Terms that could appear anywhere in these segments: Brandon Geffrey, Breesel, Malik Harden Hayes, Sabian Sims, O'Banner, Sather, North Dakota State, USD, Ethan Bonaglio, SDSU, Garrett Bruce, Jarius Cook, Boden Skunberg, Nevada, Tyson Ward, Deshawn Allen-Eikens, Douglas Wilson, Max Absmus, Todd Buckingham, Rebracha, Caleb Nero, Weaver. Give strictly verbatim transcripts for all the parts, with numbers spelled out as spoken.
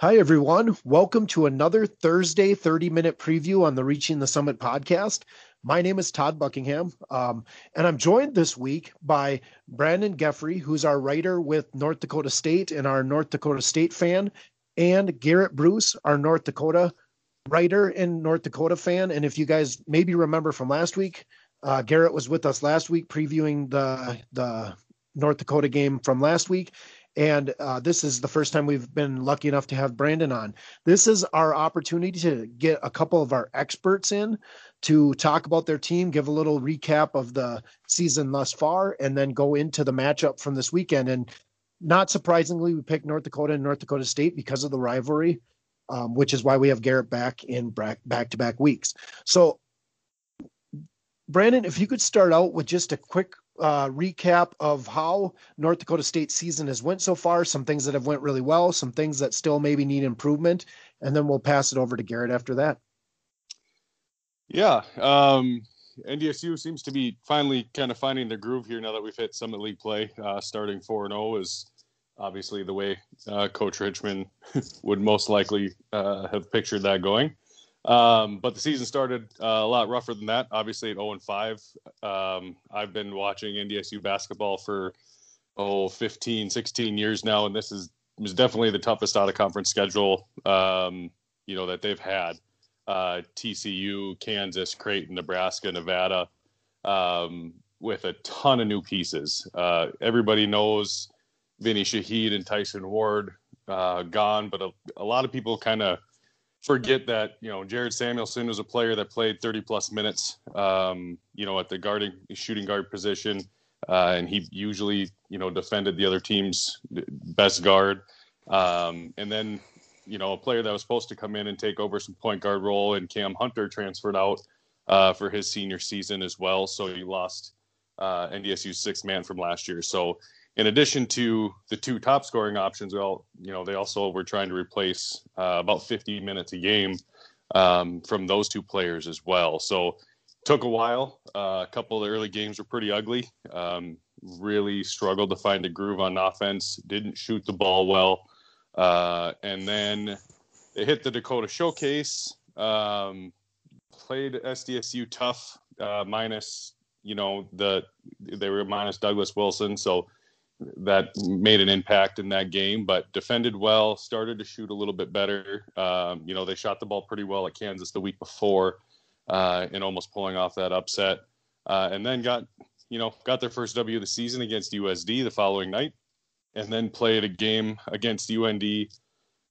Hi, everyone. Welcome to another Thursday thirty-minute preview on the Reaching the Summit podcast. My name is Todd Buckingham, um, and I'm joined this week by Brandon Geffrey, who's our writer with North Dakota State and our North Dakota State fan, and Garrett Bruce, our North Dakota writer and North Dakota fan. And if you guys maybe remember from last week, uh, Garrett was with us last week previewing the, the North Dakota game from last week. And uh, this is the first time we've been lucky enough to have Brandon on. This is our opportunity to get a couple of our experts in to talk about their team, give a little recap of the season thus far, and then go into the matchup from this weekend. And not surprisingly, we picked North Dakota and North Dakota State because of the rivalry, um, which is why we have Garrett back in back-to-back weeks. So, Brandon, if you could start out with just a quick Uh, recap of how North Dakota State season has went so far, some things that have went really well, some things that still maybe need improvement, and then we'll pass it over to Garrett after that. Yeah, um, N D S U seems to be finally kind of finding their groove here now that we've hit Summit League play. Uh, starting four and oh is obviously the way uh, Coach Richmond would most likely uh, have pictured that going. Um, but the season started uh, a lot rougher than that, obviously at oh and five. Um, I've been watching N D S U basketball for, oh, fifteen, sixteen years now, and this is was definitely the toughest out-of-conference schedule, um, you know, that they've had. Uh, T C U, Kansas, Creighton, Nebraska, Nevada, um, with a ton of new pieces. Uh, everybody knows Vinny Shahid and Tyson Ward uh, gone, but a, a lot of people kind of forget that, you know, Jared Samuelson was a player that played thirty plus minutes, um, you know, at the guarding shooting guard position. Uh, and he usually, you know, defended the other team's best guard. Um, and then, you know, a player that was supposed to come in and take over some point guard role, and Cam Hunter transferred out uh, for his senior season as well. So you lost uh, N D S U's sixth man from last year. So in addition to the two top scoring options, well, you know, they also were trying to replace uh, about fifty minutes a game um, from those two players as well. So took a while. Uh, a couple of the early games were pretty ugly. Um, really struggled to find a groove on offense. Didn't shoot the ball well. Uh, and then they hit the Dakota Showcase. Um, played S D S U tough, uh, minus, you know, the they were minus Douglas Wilson. So that made an impact in that game, but defended well, started to shoot a little bit better. Um, you know, they shot the ball pretty well at Kansas the week before, uh, and almost pulling off that upset. Uh, and then got, you know, got their first W of the season against U S D the following night, and then played a game against U N D,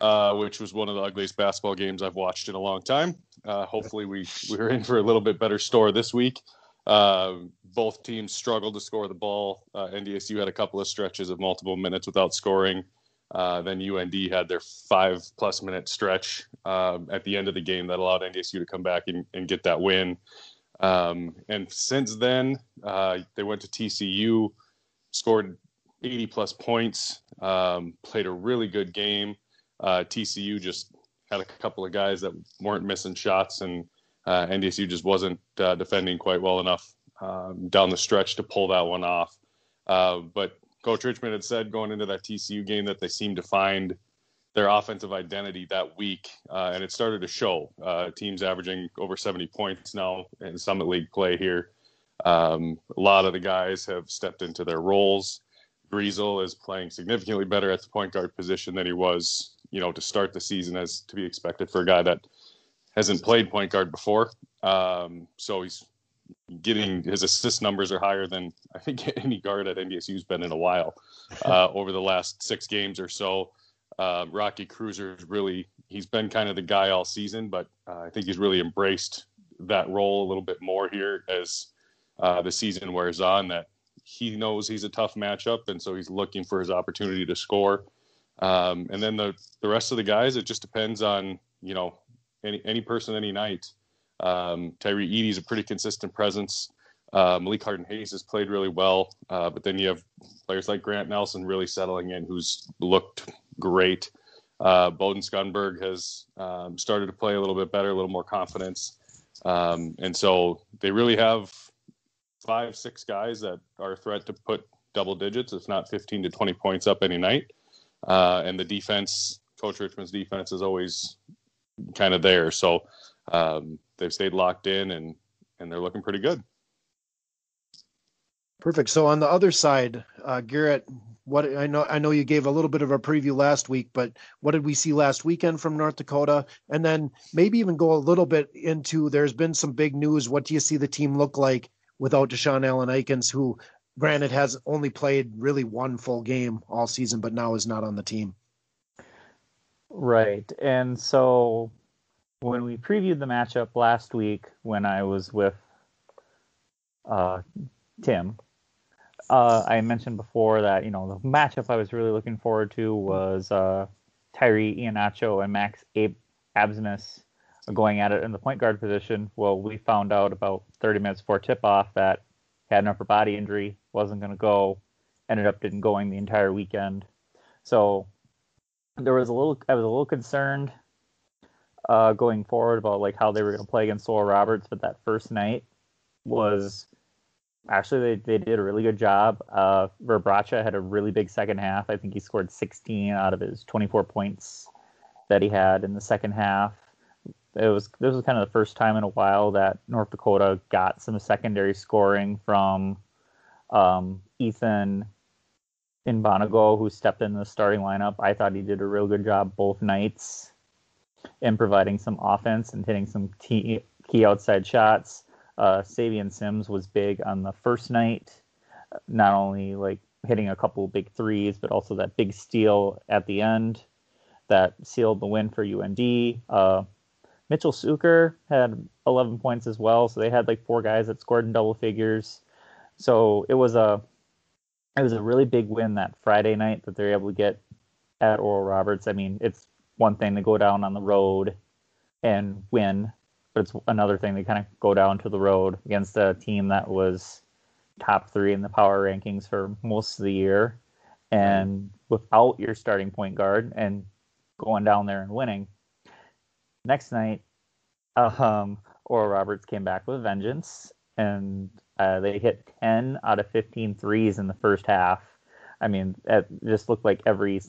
uh, which was one of the ugliest basketball games I've watched in a long time. Uh, hopefully we, we're in for a little bit better store this week. Uh, both teams struggled to score the ball. Uh, N D S U had a couple of stretches of multiple minutes without scoring. Uh, then U N D had their five-plus minute stretch um, at the end of the game that allowed N D S U to come back and, and get that win. Um, and since then, uh, they went to T C U, scored eighty plus points, um, played a really good game. Uh, T C U just had a couple of guys that weren't missing shots, and Uh, N D S U just wasn't uh, defending quite well enough um, down the stretch to pull that one off. Uh, but Coach Richmond had said going into that T C U game that they seemed to find their offensive identity that week, uh, and it started to show. Uh, teams averaging over seventy points now in Summit League play here. Um, a lot of the guys have stepped into their roles. Breesel is playing significantly better at the point guard position than he was, you know, to start the season, as to be expected for a guy that hasn't played point guard before, um, so he's getting his assist numbers are higher than I think any guard at N D S U's been in a while uh, over the last six games or so. Uh, Rocky Kreuser really he's been kind of the guy all season, but uh, I think he's really embraced that role a little bit more here as uh, the season wears on. That he knows he's a tough matchup, and so he's looking for his opportunity to score. Um, and then the the rest of the guys, it just depends on you know. Any any person, any night. Um, Tyree Eady is a pretty consistent presence. Uh, Malik Harden Hayes has played really well. Uh, but then you have players like Grant Nelson really settling in, who's looked great. Uh, Boden Skunberg has um, started to play a little bit better, a little more confidence. Um, and so they really have five, six guys that are a threat to put double digits, if not fifteen to twenty points up any night. Uh, and the defense, Coach Richmond's defense is always kind of there. So um, they've stayed locked in and, and they're looking pretty good. Perfect. So on the other side, uh, Garrett, what I know, I know you gave a little bit of a preview last week, but what did we see last weekend from North Dakota? And then maybe even go a little bit into, there's been some big news. What do you see the team look like without Deshawn Allen-Eikens, who granted has only played really one full game all season, but now is not on the team? Right. And so when we previewed the matchup last week, when I was with uh, Tim, Uh, I mentioned before that, you know, the matchup I was really looking forward to was uh, Tyree Ihenacho and Max Ab- Absmus going at it in the point guard position. Well, we found out about thirty minutes before tip-off that he had an upper body injury, wasn't going to go, ended up didn't going the entire weekend. So there was a little, I was a little concerned uh, going forward about like how they were going to play against Oral Roberts, but that first night was... Actually, they, they did a really good job. Uh, Rebracha had a really big second half. I think he scored sixteen out of his twenty-four points that he had in the second half. It was This was kind of the first time in a while that North Dakota got some secondary scoring from um, Ethan Bonaglio, who stepped in the starting lineup. I thought he did a real good job both nights in providing some offense and hitting some key, key outside shots. Uh, Sabian Sims was big on the first night, not only like hitting a couple big threes, but also that big steal at the end that sealed the win for U N D. Uh, Mitchell Sucker had eleven points as well, so they had like four guys that scored in double figures. So it was a it was a really big win that Friday night that they're able to get at Oral Roberts. I mean, it's one thing to go down on the road and win. But it's another thing they kind of go down to the road against a team that was top three in the power rankings for most of the year. And without your starting point guard and going down there and winning. Next night, um, Oral Roberts came back with vengeance. And uh, they hit ten out of fifteen threes in the first half. I mean, it just looked like every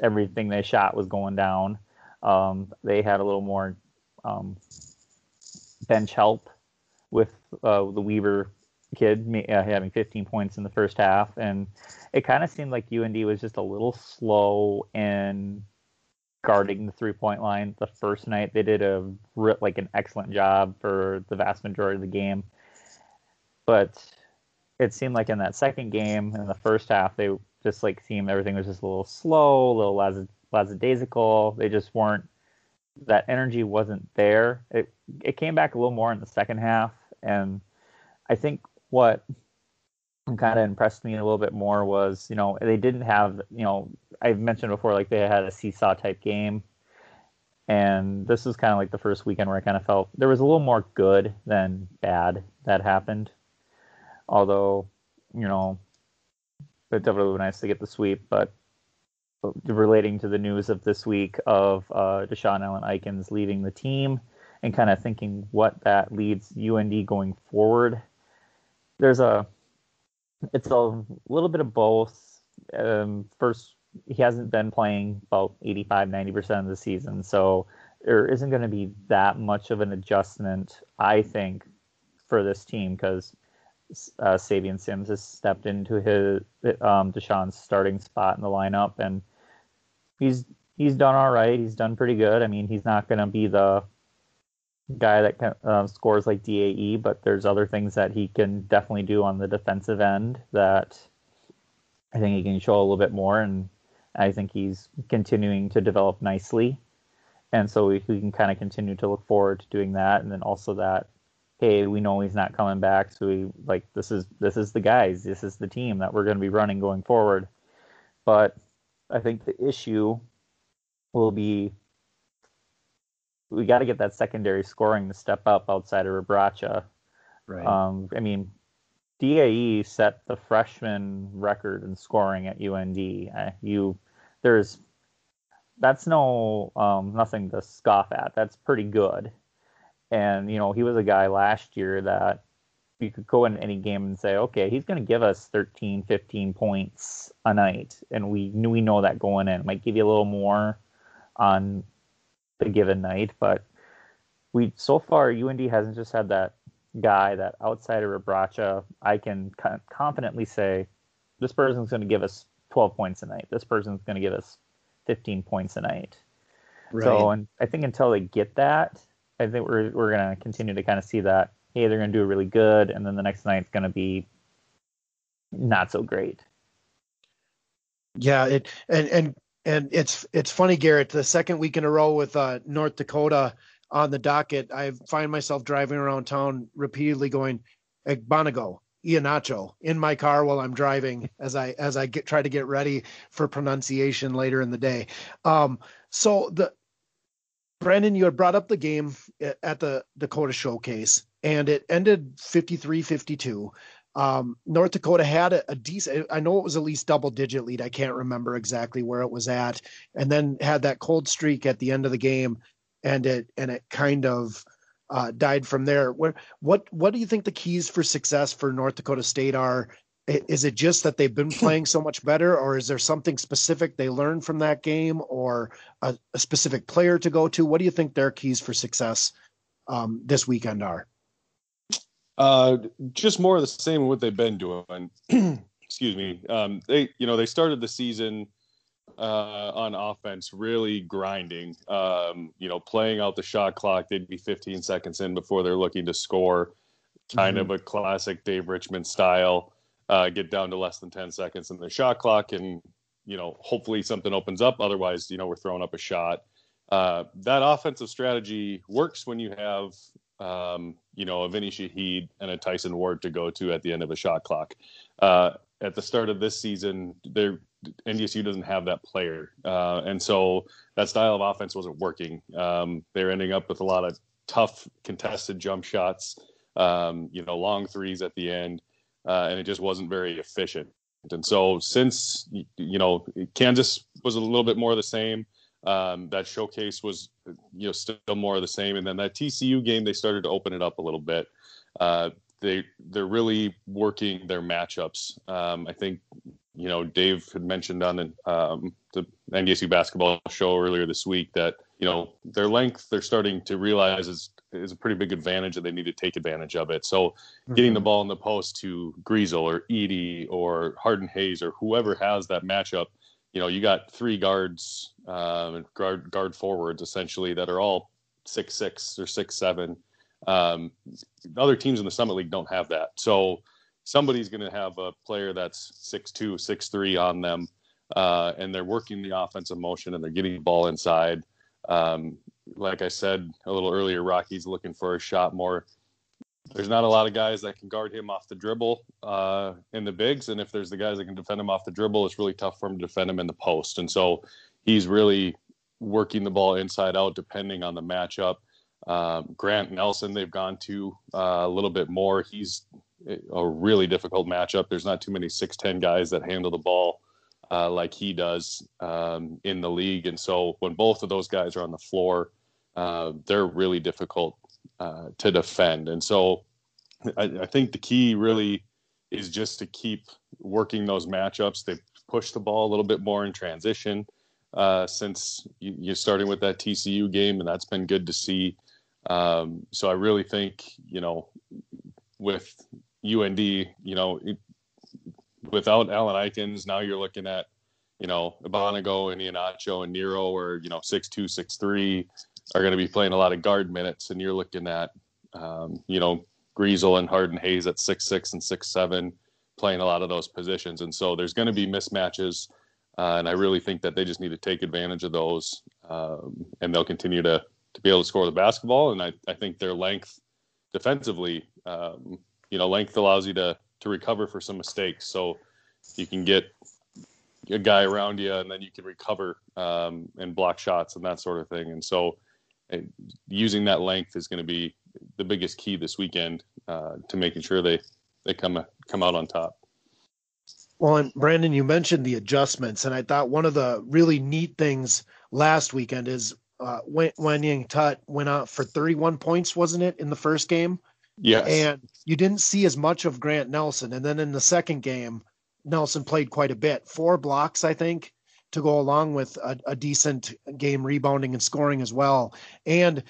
everything they shot was going down. Um, they had a little more... Um, bench help with uh, the Weaver kid uh, having fifteen points in the first half. And it kind of seemed like U N D was just a little slow in guarding the three-point line the first night. They did a like an excellent job for the vast majority of the game. But it seemed like in that second game, in the first half, they just like seemed everything was just a little slow, a little lazad- lackadaisical. They just weren't that energy wasn't there. It it came back a little more in the second half. And I think what kind of impressed me a little bit more was, you know, they didn't have, you know, I've mentioned before, like they had a seesaw type game. And this was kind of like the first weekend where I kind of felt there was a little more good than bad that happened. Although, you know, it definitely was nice to get the sweep, but relating to the news of this week of uh, Deshawn Allen-Eikens leaving the team and kind of thinking what that leads U N D going forward. There's a, it's a little bit of both. Um, first, he hasn't been playing about eighty-five, ninety percent of the season. So there isn't going to be that much of an adjustment, I think, for this team because Uh, Sabian Sims has stepped into his um, Deshawn's starting spot in the lineup, and he's he's done all right. He's done pretty good. I mean, he's not going to be the guy that can, uh, scores like D A E, but there's other things that he can definitely do on the defensive end that I think he can show a little bit more, and I think he's continuing to develop nicely. And so we, we can kind of continue to look forward to doing that, and then also that hey, we know he's not coming back, so we like this is this is the guys, this is the team that we're going to be running going forward. But I think the issue will be we got to get that secondary scoring to step up outside of Rebracha. Right. Um, I mean, D A E set the freshman record in scoring at U N D. Uh, you there's that's no um, nothing to scoff at. That's pretty good. And, you know, he was a guy last year that you could go in any game and say, okay, he's going to give us thirteen, fifteen points a night. And we knew we know that going in. It might give you a little more on the given night. But we so far, U N D hasn't just had that guy that outside of Rebracha, I can confidently say, this person's going to give us twelve points a night. This person's going to give us fifteen points a night. Right. So, and I think until they get that, I think we're we're going to continue to kind of see that, hey, they're going to do really good, and then the next night's going to be not so great. Yeah, it and and and it's it's funny, Garrett. The second week in a row with uh, North Dakota on the docket, I find myself driving around town repeatedly going, Bonaglio, Ihenacho, in my car while I'm driving as I as I get, try to get ready for pronunciation later in the day. Um, so the Brandon, you had brought up the game at the Dakota Showcase, and it ended fifty-three fifty-two. Um, North Dakota had a, a decent, I know it was at least double-digit lead. I can't remember exactly where it was at, and then had that cold streak at the end of the game, and it and it kind of uh, died from there. Where, what what do you think the keys for success for North Dakota State are? Is it just that they've been playing so much better, or is there something specific they learned from that game, or a, a specific player to go to? What do you think their keys for success um, this weekend are? Uh, just more of the same of what they've been doing. Excuse me. Um, they, you know, they started the season uh, on offense, really grinding, um, you know, playing out the shot clock. They'd be fifteen seconds in before they're looking to score, kind mm-hmm. of a classic Dave Richmond style. Uh, get down to less than ten seconds in the shot clock, and, you know, hopefully something opens up. Otherwise, you know, we're throwing up a shot. Uh, that offensive strategy works when you have, um, you know, a Vinny Shahid and a Tyson Ward to go to at the end of a shot clock. Uh, at the start of this season, there N D S U doesn't have that player. Uh, and so that style of offense wasn't working. Um, they're ending up with a lot of tough contested jump shots, um, you know, long threes at the end. Uh, and it just wasn't very efficient. And so since, you know, Kansas was a little bit more of the same, um, that showcase was, you know, still more of the same. And then that T C U game, they started to open it up a little bit. Uh, they, they're really working their matchups. Um, I think, you know, Dave had mentioned on the, um, the N D S U basketball show earlier this week that, you know, their length, they're starting to realize is, is a pretty big advantage, and they need to take advantage of it. So getting the ball in the post to Breesel or Eady or Harden Hayes or whoever has that matchup, you know, you got three guards, um, guard, guard forwards essentially that are all six, six or six, seven. Um, other teams in the Summit League don't have that. So somebody's going to have a player that's six, two, six, three on them. Uh, and they're working the offensive motion, and they're getting the ball inside. Um, like I said a little earlier, Rocky's looking for a shot more. There's not a lot of guys that can guard him off the dribble uh, in the bigs, and if there's the guys that can defend him off the dribble, it's really tough for him to defend him in the post. And so he's really working the ball inside out depending on the matchup. Um, Grant Nelson, they've gone to uh, a little bit more. He's a really difficult matchup. There's not too many six ten guys that handle the ball Uh, like he does um, in the league. And so when both of those guys are on the floor, uh, they're really difficult uh, to defend. And so I, I think the key really is just to keep working those matchups. They push the ball a little bit more in transition uh, since you, you're starting with that T C U game, and that's been good to see. Um, so I really think, you know, with U N D, you know, it, without Allen-Eikens, now you're looking at, you know, Bonaglio and Ihenacho and Nero, or, you know, six two, six three are going to be playing a lot of guard minutes. And you're looking at, um, you know, Breesel and Harden Hayes at six six and six seven playing a lot of those positions. And so there's going to be mismatches. Uh, and I really think that they just need to take advantage of those. Um, and they'll continue to, to be able to score the basketball. And I, I think their length defensively, um, you know, length allows you to, to recover for some mistakes. So you can get a guy around you, and then you can recover um, and block shots and that sort of thing. And so uh, using that length is going to be the biggest key this weekend uh, to making sure they, they come, come out on top. Well, and Brandon, you mentioned the adjustments, and I thought one of the really neat things last weekend is uh, when, when Yang Tut went out for thirty-one points, wasn't it, in the first game? Yes. And you didn't see as much of Grant Nelson. And then in the second game, Nelson played quite a bit, four blocks, I think, to go along with a, a decent game rebounding and scoring as well. And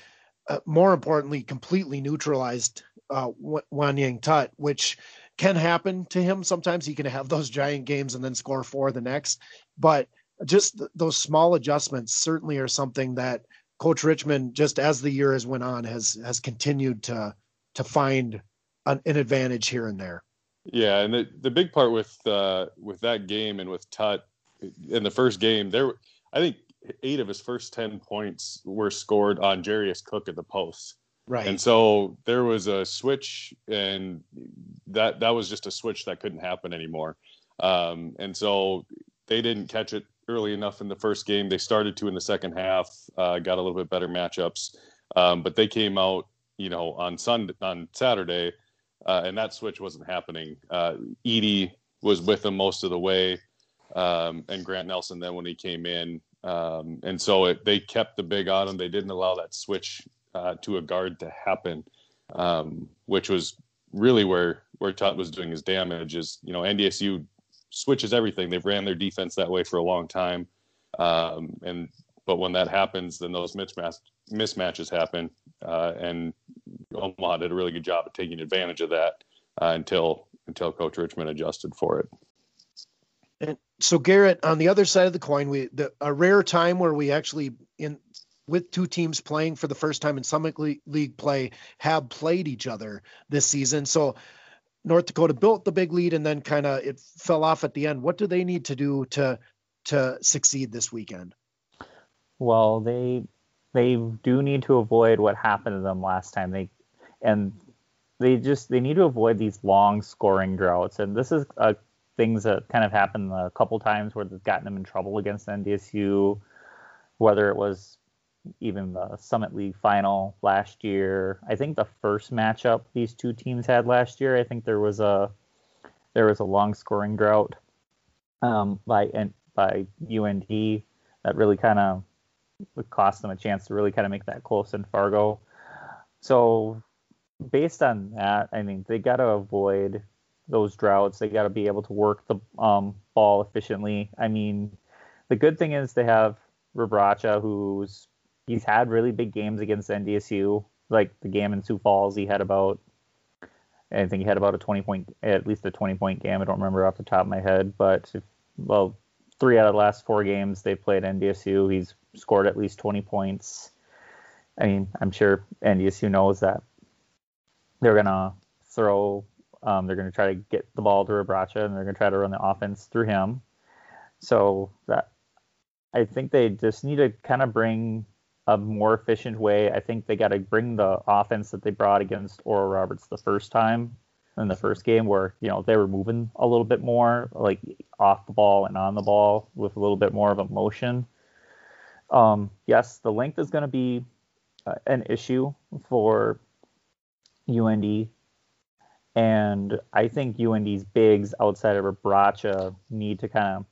uh, more importantly, completely neutralized uh, Wanyang Tut, which can happen to him. Sometimes he can have those giant games and then score four the next, but just th- those small adjustments certainly are something that Coach Richmond, just as the year has went on, has, has continued to, to find an, an advantage here and there. Yeah. And the, the big part with, uh, with that game and with Tut in the first game, there, I think eight of his first ten points were scored on Jarius Cook at the post. Right. And so there was a switch, and that, that was just a switch that couldn't happen anymore. Um, and so they didn't catch it early enough in the first game. They started to in the second half, uh, got a little bit better matchups. Um, but they came out, you know, on Sunday, on Saturday, uh, and that switch wasn't happening. Uh, Eady was with them most of the way, um, and Grant Nelson then when he came in. Um, and so it, they kept the big on him. They didn't allow that switch Uh, to a guard to happen, um, which was really where where Tut was doing his damage. Is, you know, N D S U switches everything. They've ran their defense that way for a long time, um, and but when that happens, then those mismatch, mismatches happen, uh, and Omaha did a really good job of taking advantage of that uh, until until Coach Richmond adjusted for it. And so, Garrett, on the other side of the coin, we the, a rare time where we actually in. with two teams playing for the first time in Summit League play, have played each other this season. So North Dakota built the big lead and then kind of it fell off at the end. What do they need to do to to succeed this weekend? Well, they they do need to avoid what happened to them last time. They and they just they need to avoid these long scoring droughts. And this is uh, things that kind of happened a couple times where they've gotten them in trouble against N D S U, whether it was even the Summit League final last year. I think the first matchup these two teams had last year, I think there was a there was a long scoring drought um, by by U N D that really kind of cost them a chance to really kind of make that close in Fargo. So based on that, I mean, they got to avoid those droughts. They got to be able to work the um, ball efficiently. I mean, the good thing is they have Rebracha, who's He's had really big games against N D S U, like the game in Sioux Falls. He had about, I think he had about a twenty point, at least a twenty point game. I don't remember off the top of my head, but if, well, three out of the last four games they played N D S U, he's scored at least twenty points. I mean, I'm sure N D S U knows that they're going to throw, um, they're going to try to get the ball to Rebracha, and they're going to try to run the offense through him. So that, I think they just need to kind of bring a more efficient way. I think they got to bring the offense that they brought against Oral Roberts the first time in the first game, where, you know, they were moving a little bit more, like off the ball and on the ball with a little bit more of a motion. Um, yes, the length is going to be uh, an issue for U N D. And I think U N D's bigs outside of Rebracha need to kind of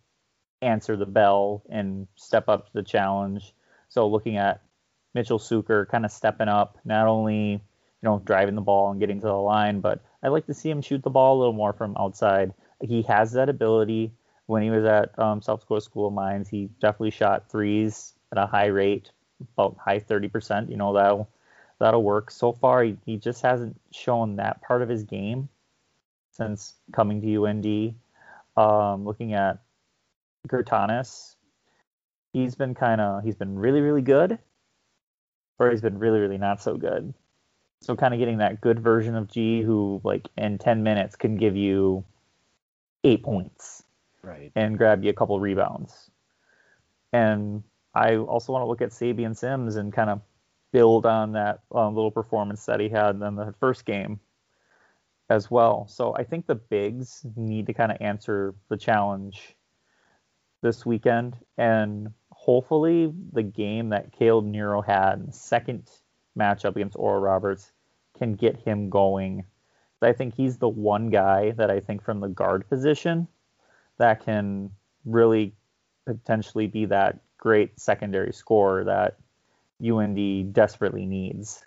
answer the bell and step up to the challenge. So looking at Mitchell Sucker kind of stepping up, not only, you know, driving the ball and getting to the line, but I'd like to see him shoot the ball a little more from outside. He has that ability. When he was at um, South Dakota School of Mines, he definitely shot threes at a high rate, about high thirty percent. You know, that'll, that'll work. So far, he, he just hasn't shown that part of his game since coming to U N D. Um, looking at Gertanis, He's been kind of, he's been really, really good, or he's been really, really not so good. So kind of getting that good version of G, who, like, in ten minutes can give you eight points, right, and grab you a couple rebounds. And I also want to look at Sabian Sims and kind of build on that uh, little performance that he had in the first game as well. So I think the bigs need to kind of answer the challenge this weekend, and hopefully the game that Caleb Nero had in the second matchup against Oral Roberts can get him going. I think he's the one guy that I think from the guard position that can really potentially be that great secondary scorer that U N D desperately needs.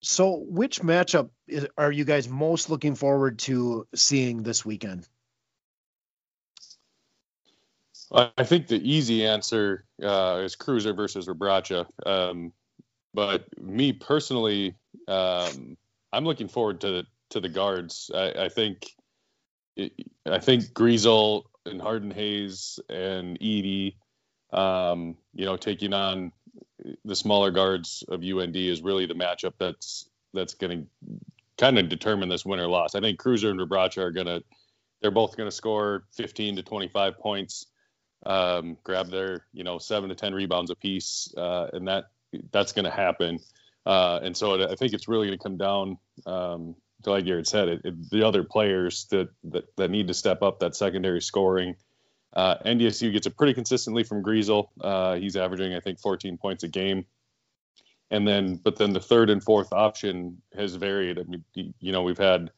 So which matchup is, are you guys most looking forward to seeing this weekend? I think the easy answer uh, is Kreuser versus Rebracha. Um, but me personally, um, I'm looking forward to to the guards. I, I think it, I think Breesel and Harden Hayes and Eady, um, you know, taking on the smaller guards of U N D is really the matchup that's that's going to kind of determine this win or loss. I think Kreuser and Rebracha are going to they're both going to score fifteen to twenty-five points. Um, grab their, you know, seven to ten rebounds apiece, uh, and that that's going to happen. Uh, and so it, I think it's really going to come down um, to, like Garrett said, it, it, the other players that, that that need to step up that secondary scoring. Uh, N D S U gets it pretty consistently from Breesel. Uh, he's averaging, I think, fourteen points a game. And then, but then the third and fourth option has varied. I mean, you know, we've had.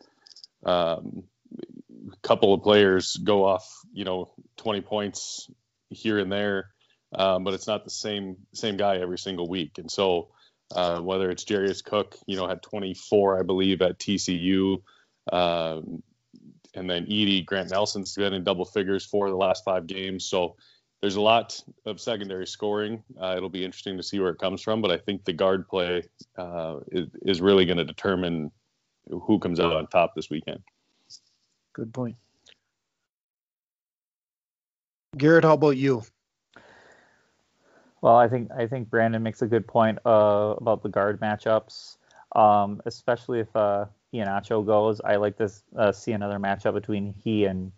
Um, couple of players go off, you know, twenty points here and there, um, but it's not the same same guy every single week. And so uh, whether it's Jarius Cook, you know, had twenty-four, I believe, at T C U, um, and then Eady, Grant Nelson's been in double figures for the last five games. So there's a lot of secondary scoring. Uh, it'll be interesting to see where it comes from, but I think the guard play uh, is, is really going to determine who comes out on top this weekend. Good point. Garrett, how about you? Well, I think I think Brandon makes a good point uh, about the guard matchups, um, especially if uh, Ihenacho goes. I like to uh, see another matchup between he and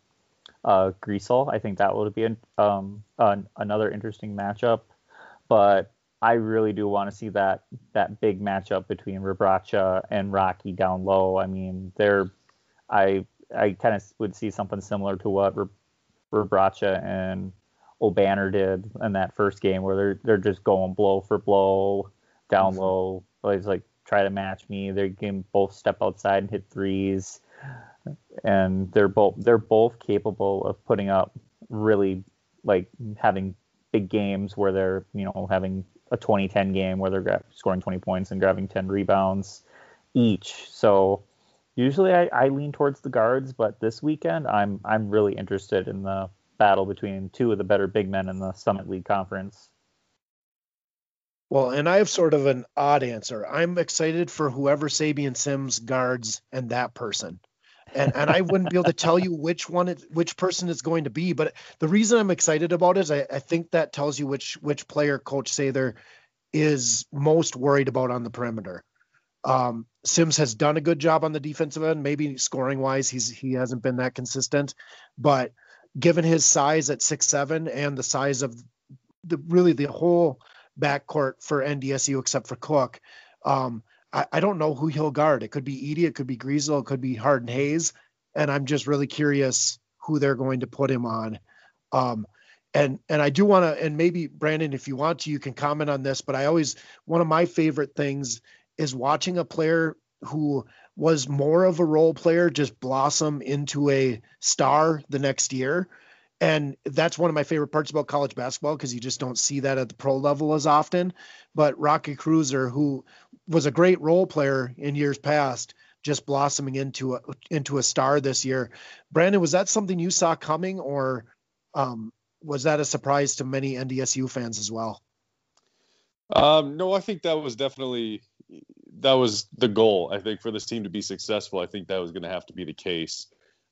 uh, Breesel. I think that would be an, um, an, another interesting matchup. But I really do want to see that that big matchup between Rebracha and Rocky down low. I mean, they're I. I kind of would see something similar to what Rebracha and O'Banner did in that first game, where they're they're just going blow for blow, down low. It's like, try to match me. They can both step outside and hit threes, and they're both they're both capable of putting up really, like, having big games where they're, you know, having a twenty ten game where they're scoring twenty points and grabbing ten rebounds each. So. Usually I, I lean towards the guards, but this weekend I'm I'm really interested in the battle between two of the better big men in the Summit League Conference. Well, and I have sort of an odd answer. I'm excited for whoever Sabian Sims guards and that person. And and I wouldn't be able to tell you which one it, which person it's going to be, but the reason I'm excited about it is I, I think that tells you which which player Coach Sather is most worried about on the perimeter. Um, Sims has done a good job on the defensive end. Maybe scoring wise, he's he hasn't been that consistent, but given his size at six seven and the size of the really the whole backcourt for N D S U except for Cook, um, I, I don't know who he'll guard. It could be Eady, it could be Breesel, it could be Harden Hayes, and I'm just really curious who they're going to put him on. Um, And and I do want to, and maybe Brandon, if you want to, you can comment on this. But I always one of my favorite things. Is watching a player who was more of a role player just blossom into a star the next year. And that's one of my favorite parts about college basketball, because you just don't see that at the pro level as often. But Rocky Kreuser, who was a great role player in years past, just blossoming into a, into a star this year. Brandon, was that something you saw coming, or um, was that a surprise to many N D S U fans as well? Um, no, I think that was definitely... That was the goal, I think, for this team to be successful. I think that was going to have to be the case.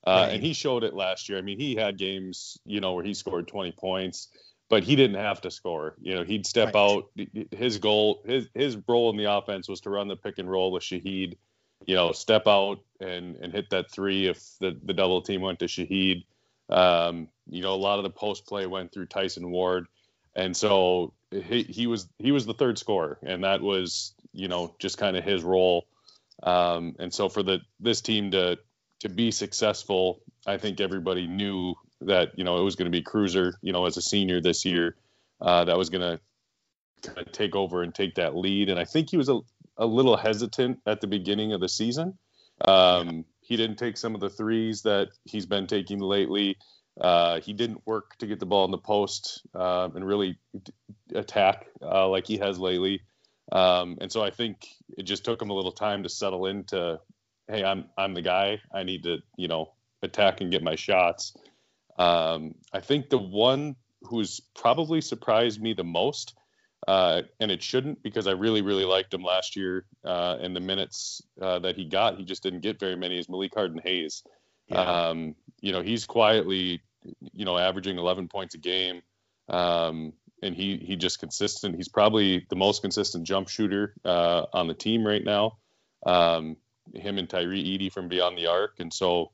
Uh, right. And he showed it last year. I mean, he had games, you know, where he scored twenty points, but he didn't have to score. You know, he'd step right. out. His goal, his his role in the offense was to run the pick and roll with Shahid, you know, step out and, and hit that three if the, the double team went to Shahid. Um, you know, a lot of the post play went through Tyson Ward. And so he, he was he was the third scorer, and that was, you know, just kind of his role. Um, and so for the this team to to be successful, I think everybody knew that, you know, it was going to be Kreuser, you know, as a senior this year, uh, that was going to kind of take over and take that lead. And I think he was a, a little hesitant at the beginning of the season. Um, he didn't take some of the threes that he's been taking lately. Uh, he didn't work to get the ball in the post uh, and really attack uh, like he has lately. Um, and so I think it just took him a little time to settle into, hey, I'm I'm the guy. I need to, you know, attack and get my shots. Um, I think the one who's probably surprised me the most, uh, and it shouldn't because I really, really liked him last year, uh, and the minutes uh, that he got, he just didn't get very many, is Malik Harden Hayes. Yeah. Um, you know, he's quietly, you know, averaging eleven points a game. Um, and he, he just consistent. He's probably the most consistent jump shooter uh, on the team right now. Um, him and Tyree Eady from beyond the arc. And so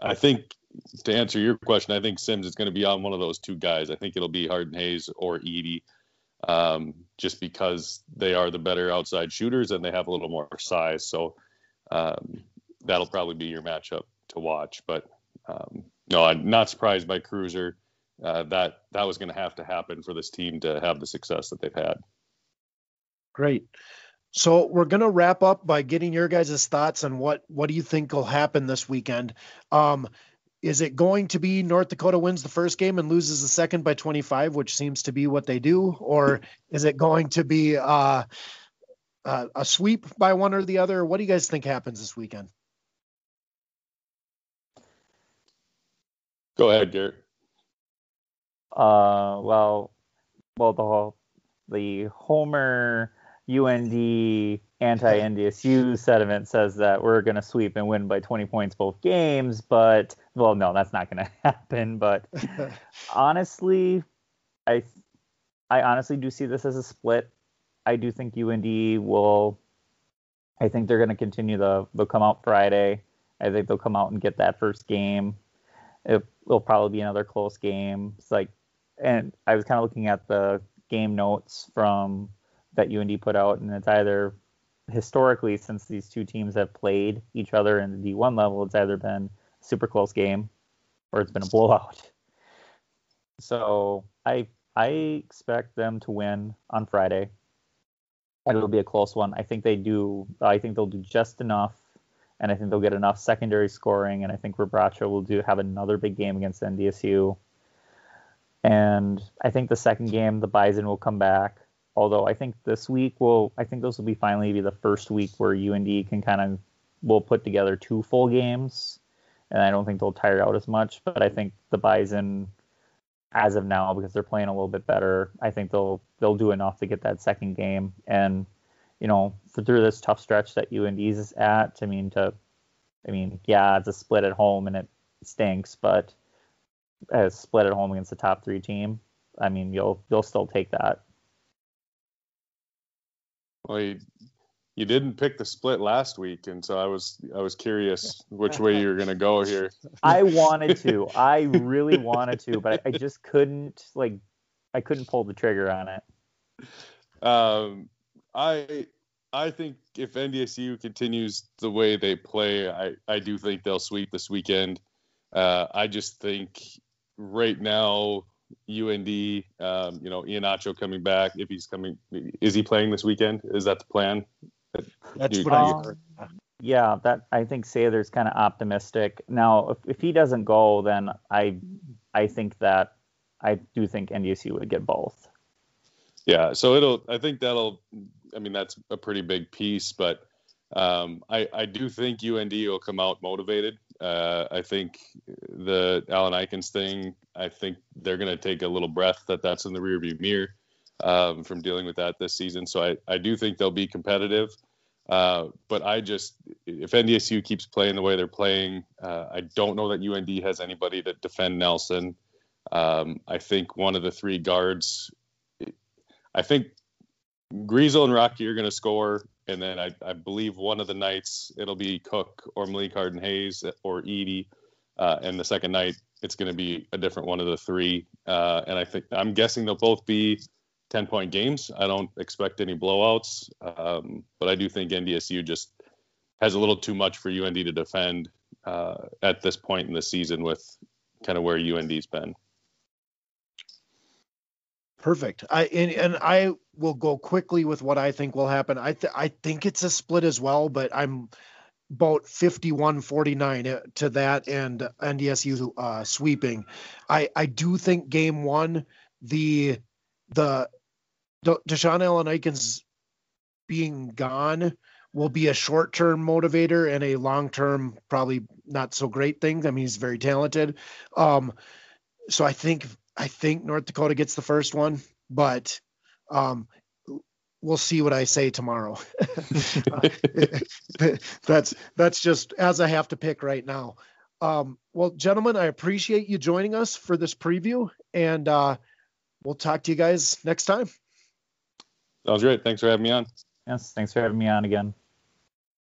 I think to answer your question, I think Sims is going to be on one of those two guys. I think it'll be Harden Hayes or Eady, um, just because they are the better outside shooters and they have a little more size. So um, that'll probably be your matchup to watch. But um, no, I'm not surprised by Kreuser. Uh, that that was going to have to happen for this team to have the success that they've had. Great. So we're going to wrap up by getting your guys' thoughts on what, what do you think will happen this weekend? Um, is it going to be North Dakota wins the first game and loses the second by twenty-five, which seems to be what they do? Or is it going to be uh, uh, a sweep by one or the other? What do you guys think happens this weekend? Go ahead, Garrett. Uh, well, well, the whole, the Homer U N D anti-N D S U sentiment says that we're going to sweep and win by twenty points both games, but, well, no, that's not going to happen, but honestly, I, I honestly do see this as a split. I do think U N D will, I think they're going to continue the, they'll come out Friday. I think they'll come out and get that first game. It will probably be another close game. It's like, and I was kind of looking at the game notes from that U N D put out, and it's either historically, since these two teams have played each other in the D one level, it's either been a super close game or it's been a blowout. So I I expect them to win on Friday. It'll be a close one. I think they do. I think they'll do just enough. And I think they'll get enough secondary scoring. And I think Rebracha will do have another big game against N D S U. And I think the second game, the Bison will come back. Although I think this week will, I think this will be finally be the first week where U N D can kind of, will put together two full games. And I don't think they'll tire out as much. But I think the Bison, as of now, because they're playing a little bit better, I think they'll they'll do enough to get that second game. And you know, for, through this tough stretch that U N D is at, I mean, to, I mean, yeah, it's a split at home and it stinks, but a split at home against the top three team, I mean, you'll you'll still take that. Well, you, you didn't pick the split last week, and so I was I was curious which way you were gonna go here. I wanted to, I really wanted to, but I, I just couldn't. Like, I couldn't pull the trigger on it. Um. I I think if N D S U continues the way they play, I, I do think they'll sweep this weekend. Uh, I just think right now, U N D, um, you know, Ihenacho coming back, if he's coming, is he playing this weekend? Is that the plan? That's Dude, what I heard. Um, yeah, that I think Sather's kind of optimistic. Now, if, if he doesn't go, then I I think that I do think N D S U would get both. Yeah, so it'll, I think that'll, I mean, that's a pretty big piece, but um, I, I do think U N D will come out motivated. Uh, I think the Allen-Eikens thing, I think they're going to take a little breath that that's in the rearview mirror um, from dealing with that this season. So I, I do think they'll be competitive, uh, but I just, if N D S U keeps playing the way they're playing, uh, I don't know that U N D has anybody to defend Nelson. Um, I think one of the three guards, I think Breesel and Rocky are going to score, and then I, I believe one of the nights it'll be Cook or Malik Harden Hayes or Eady, uh, and the second night it's going to be a different one of the three. Uh, and I think I'm guessing they'll both be ten-point games. I don't expect any blowouts, um, but I do think N D S U just has a little too much for U N D to defend uh, at this point in the season with kind of where U N D's been. Perfect. I and, and I will go quickly with what I think will happen. I th- I think it's a split as well, but I'm about fifty-one forty-nine to that and N D S U uh, sweeping. I, I do think game one, the the Deshawn Allen-Eikens being gone will be a short-term motivator and a long-term probably not so great thing. I mean, he's very talented. Um, so I think I think North Dakota gets the first one, but um, we'll see what I say tomorrow. uh, that's that's just as I have to pick right now. Um, well, gentlemen, I appreciate you joining us for this preview, and uh, we'll talk to you guys next time. That was great. Thanks for having me on. Yes, thanks for having me on again.